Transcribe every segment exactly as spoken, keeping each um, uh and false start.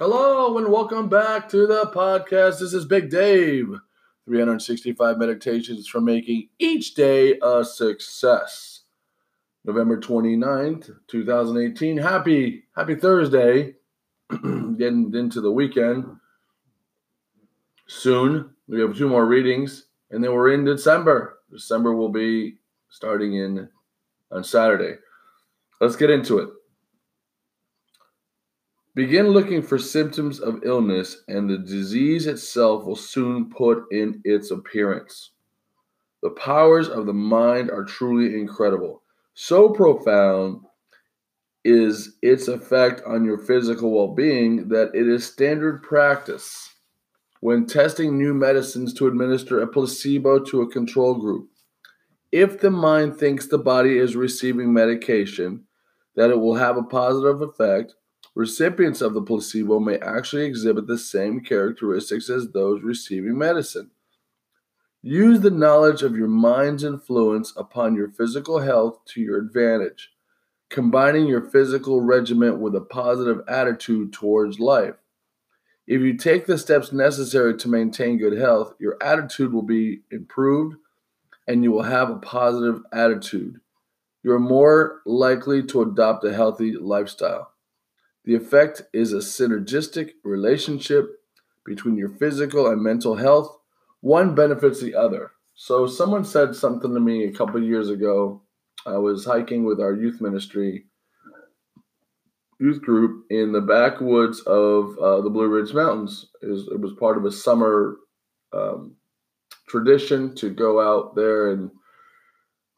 Hello and welcome back to the podcast. This is Big Dave. three hundred sixty-five meditations for making each day a success. November twenty-ninth, twenty eighteen. Happy, happy Thursday. Getting into the weekend. Soon, we have two more readings and then we're in December. December will be starting in on Saturday. Let's get into it. Begin looking for symptoms of illness, and the disease itself will soon put in its appearance. The powers of the mind are truly incredible. So profound is its effect on your physical well-being that it is standard practice when testing new medicines to administer a placebo to a control group. If the mind thinks the body is receiving medication, that it will have a positive effect, recipients of the placebo may actually exhibit the same characteristics as those receiving medicine. Use the knowledge of your mind's influence upon your physical health to your advantage, combining your physical regimen with a positive attitude towards life. If you take the steps necessary to maintain good health, your attitude will be improved and you will have a positive attitude. You are more likely to adopt a healthy lifestyle. The effect is a synergistic relationship between your physical and mental health. One benefits the other. So someone said something to me a couple of years ago. I was hiking with our youth ministry, youth group in the backwoods of uh, the Blue Ridge Mountains. It was, it was part of a summer um, tradition to go out there and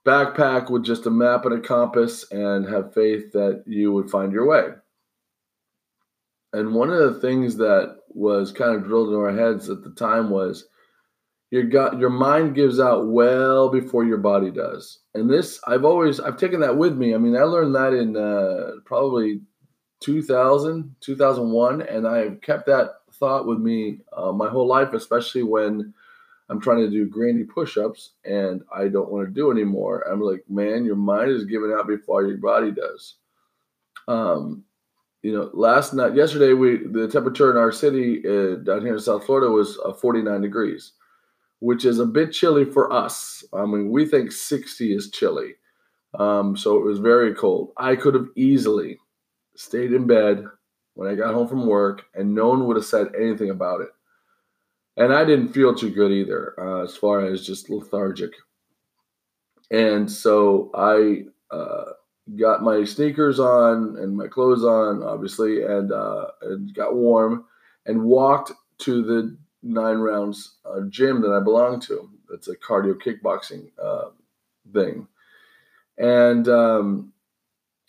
backpack with just a map and a compass and have faith that you would find your way. And one of the things that was kind of drilled in our heads at the time was your gut, your mind gives out well before your body does. And this, I've always, I've taken that with me. I mean, I learned that in uh, probably two thousand, two thousand one, and I have kept that thought with me uh, my whole life, especially when I'm trying to do granny push-ups and I don't want to do anymore. I'm like, man, your mind is giving out before your body does. Um. You know, last night, yesterday, we the temperature in our city uh, down here in South Florida was uh, forty-nine degrees, which is a bit chilly for us. I mean, we think sixty is chilly. Um, so it was very cold. I could have easily stayed in bed when I got home from work and no one would have said anything about it. And I didn't feel too good either, uh, as far as just lethargic. And so I... Uh, Got my sneakers on and my clothes on, obviously, and, uh, and got warm and walked to the Nine Rounds uh, gym that I belong to. It's a cardio kickboxing uh, thing. And um,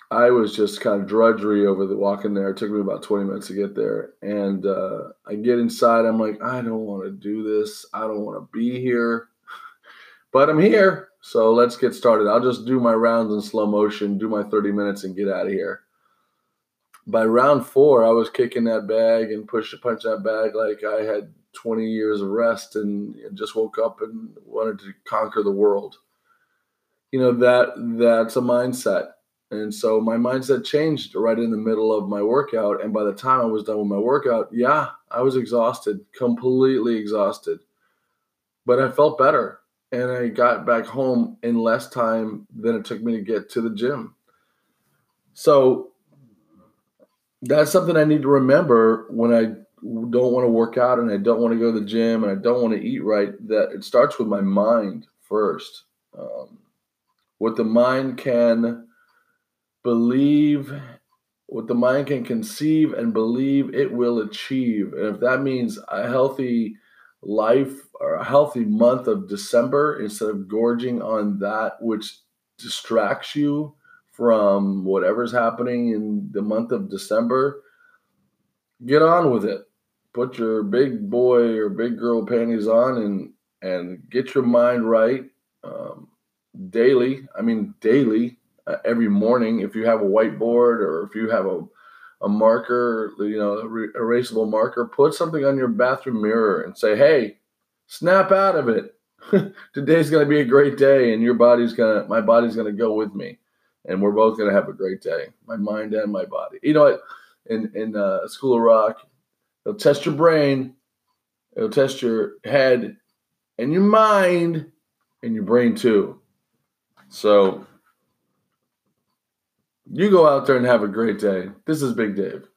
I was just kind of drudgery over the walk in there. It took me about twenty minutes to get there. And uh, I get inside. I'm like, I don't want to do this. I don't want to be here. But I'm here. So let's get started. I'll just do my rounds in slow motion, do my thirty minutes, and get out of here. By round four, I was kicking that bag and push, punch that bag like I had twenty years of rest and just woke up and wanted to conquer the world. You know, that that's a mindset. And so my mindset changed right in the middle of my workout. And by the time I was done with my workout, yeah, I was exhausted, completely exhausted. But I felt better. And I got back home in less time than it took me to get to the gym. So that's something I need to remember when I don't want to work out and I don't want to go to the gym and I don't want to eat right, that it starts with my mind first. Um, what the mind can believe, what the mind can conceive and believe, it will achieve. And if that means a healthy life or a healthy month of December, instead of gorging on that which distracts you from whatever's happening in the month of December, get on with it. Put your big boy or big girl panties on and and get your mind right um, daily. I mean, daily, uh, every morning. If you have a whiteboard or if you have a a marker, you know, a erasable marker, put something on your bathroom mirror and say, hey, snap out of it. Today's going to be a great day and your body's going to, my body's going to go with me and we're both going to have a great day, my mind and my body. You know, in, in uh, School of Rock, It'll test your brain. It'll test your head and your mind and your brain too. So you go out there and have a great day. This is Big Dave.